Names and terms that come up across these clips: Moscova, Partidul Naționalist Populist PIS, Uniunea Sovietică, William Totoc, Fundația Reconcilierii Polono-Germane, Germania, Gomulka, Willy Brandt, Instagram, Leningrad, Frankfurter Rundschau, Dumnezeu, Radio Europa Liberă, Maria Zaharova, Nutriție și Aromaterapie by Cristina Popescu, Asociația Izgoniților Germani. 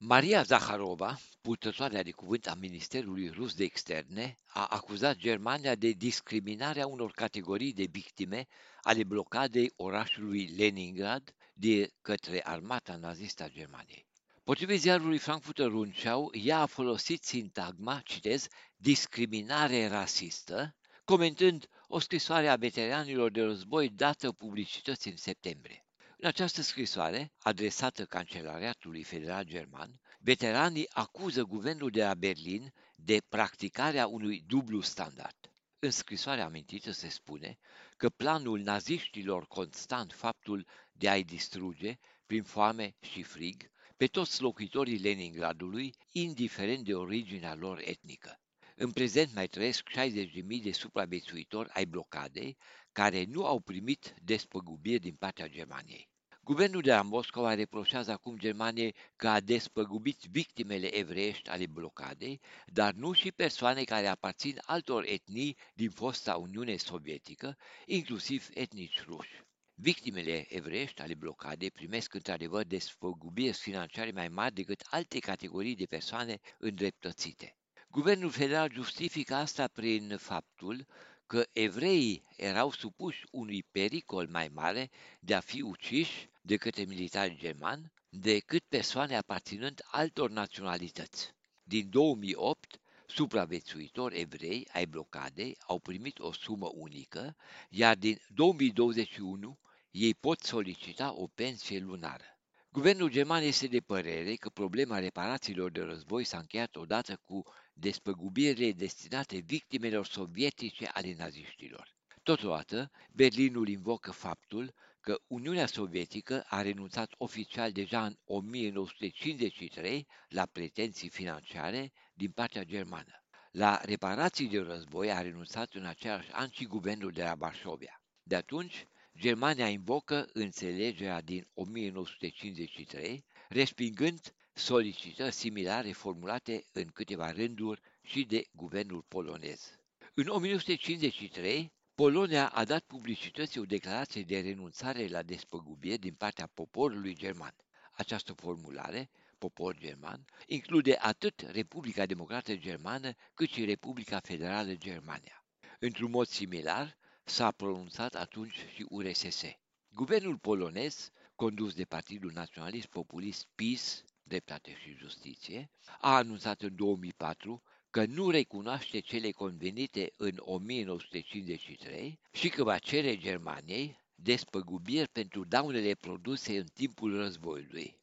Maria Zaharova, purtătoarea de cuvânt a Ministerului Rus de Externe, a acuzat Germania de discriminarea unor categorii de victime ale blocadei orașului Leningrad de către armata nazistă a Germaniei. Potrivit ziarului Frankfurter Rundschau, ea a folosit sintagma, citez, discriminare rasistă, comentând o scrisoare a veteranilor de război dată publicității în septembrie. În această scrisoare, adresată Cancelariatului Federal German, veteranii acuză guvernul de la Berlin de practicarea unui dublu standard. În scrisoarea amintită se spune că planul naziștilor constant faptul de a-i distruge, prin foame și frig, pe toți locuitorii Leningradului, indiferent de originea lor etnică. În prezent mai trăiesc 60.000 de supraviețuitori ai blocadei, care nu au primit despăgubiri din partea Germaniei. Guvernul de la Moscova reproșează acum Germaniei că a despăgubit victimele evreiești ale blocadei, dar nu și persoane care aparțin altor etnii din fosta Uniune Sovietică, inclusiv etnici ruși. Victimele evreiești ale blocadei primesc într-adevăr despăgubiri financiare mai mari decât alte categorii de persoane îndreptățite. Guvernul federal justifică asta prin faptul că evreii erau supuși unui pericol mai mare de a fi uciși de către militari germani decât persoane aparținând altor naționalități. Din 2008, supraviețuitori evrei ai blocadei au primit o sumă unică, iar din 2021 ei pot solicita o pensie lunară. Guvernul german este de părere că problema reparațiilor de război s-a încheiat odată cu despăgubirile destinate victimelor sovietice ale naziștilor. Totodată, Berlinul invocă faptul că Uniunea Sovietică a renunțat oficial deja în 1953 la pretenții financiare din partea germană. La reparații de război a renunțat în același an și guvernul de la Varșovia. De atunci, Germania invocă înțelegerea din 1953, respingând solicitări similare formulate în câteva rânduri și de guvernul polonez. În 1953, Polonia a dat publicității o declarație de renunțare la despăgubiri din partea poporului german. Această formulare, popor german, include atât Republica Democrată Germană, cât și Republica Federală Germania. Într-un mod similar, s-a pronunțat atunci și URSS. Guvernul polonez, condus de Partidul Naționalist Populist PIS, Dreptate și Justiție, a anunțat în 2004 că nu recunoaște cele convenite în 1953 și că va cere Germaniei despăgubiri pentru daunele produse în timpul războiului.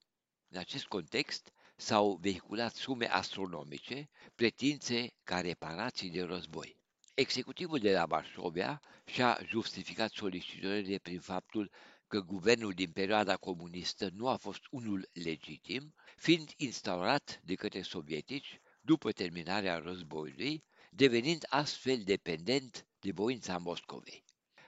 În acest context s-au vehiculat sume astronomice, pretințe ca reparații de război. Executivul de la Varșovia și-a justificat solicitările prin faptul că guvernul din perioada comunistă nu a fost unul legitim, fiind instaurat de către sovietici după terminarea războiului, devenind astfel dependent de voința Moscovei.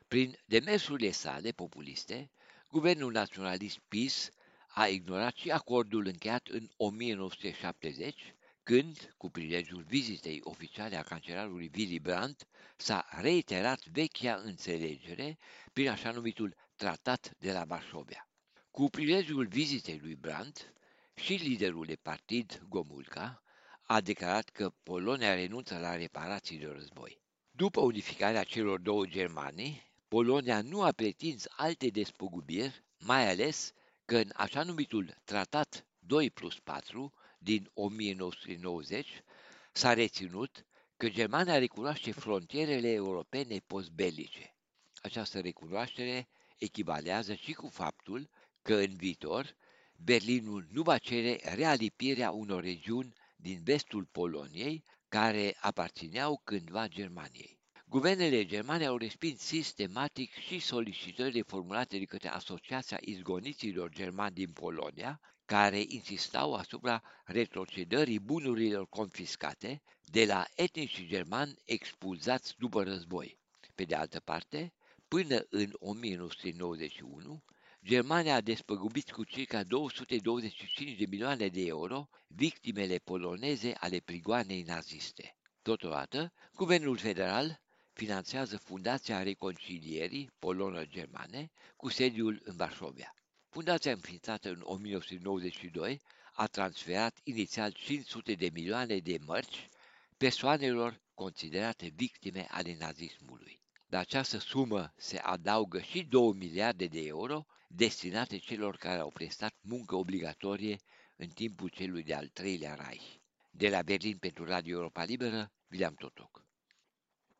Prin demersurile sale populiste, guvernul naționalist PiS a ignorat și acordul încheiat în 1970, când, cu prilejul vizitei oficiale a cancelarului Willy Brandt, s-a reiterat vechea înțelegere prin așa numitul Tratat de la Varșovia. Cu prilejul vizitei lui Brandt, și liderul de partid, Gomulka, a declarat că Polonia renunță la reparații de război. După unificarea celor două Germanii, Polonia nu a pretins alte despăgubiri, mai ales că în așa numitul Tratat 2+4, din 1990, s-a reținut că Germania recunoaște frontierele europene postbelice. Această recunoaștere echivalează și cu faptul că în viitor Berlinul nu va cere realipirea unor regiuni din vestul Poloniei care aparțineau cândva Germaniei. Guvernele germane au respins sistematic și solicitările formulate de către Asociația Izgoniților Germani din Polonia, care insistau asupra retrocedării bunurilor confiscate de la etnicii germani expulzați după război. Pe de altă parte, până în 1991, Germania a despăgubit cu circa 225 de milioane de euro victimele poloneze ale prigoanei naziste. Totodată, guvernul federal finanțează Fundația Reconcilierii Polono-Germane cu sediul în Varșovia. Fundația înființată în 1992 a transferat inițial 500 de milioane de mărci persoanelor considerate victime ale nazismului. La această sumă se adaugă și 2 miliarde de euro destinate celor care au prestat muncă obligatorie în timpul celui de-al treilea Reich. De la Berlin pentru Radio Europa Liberă, William Totoc.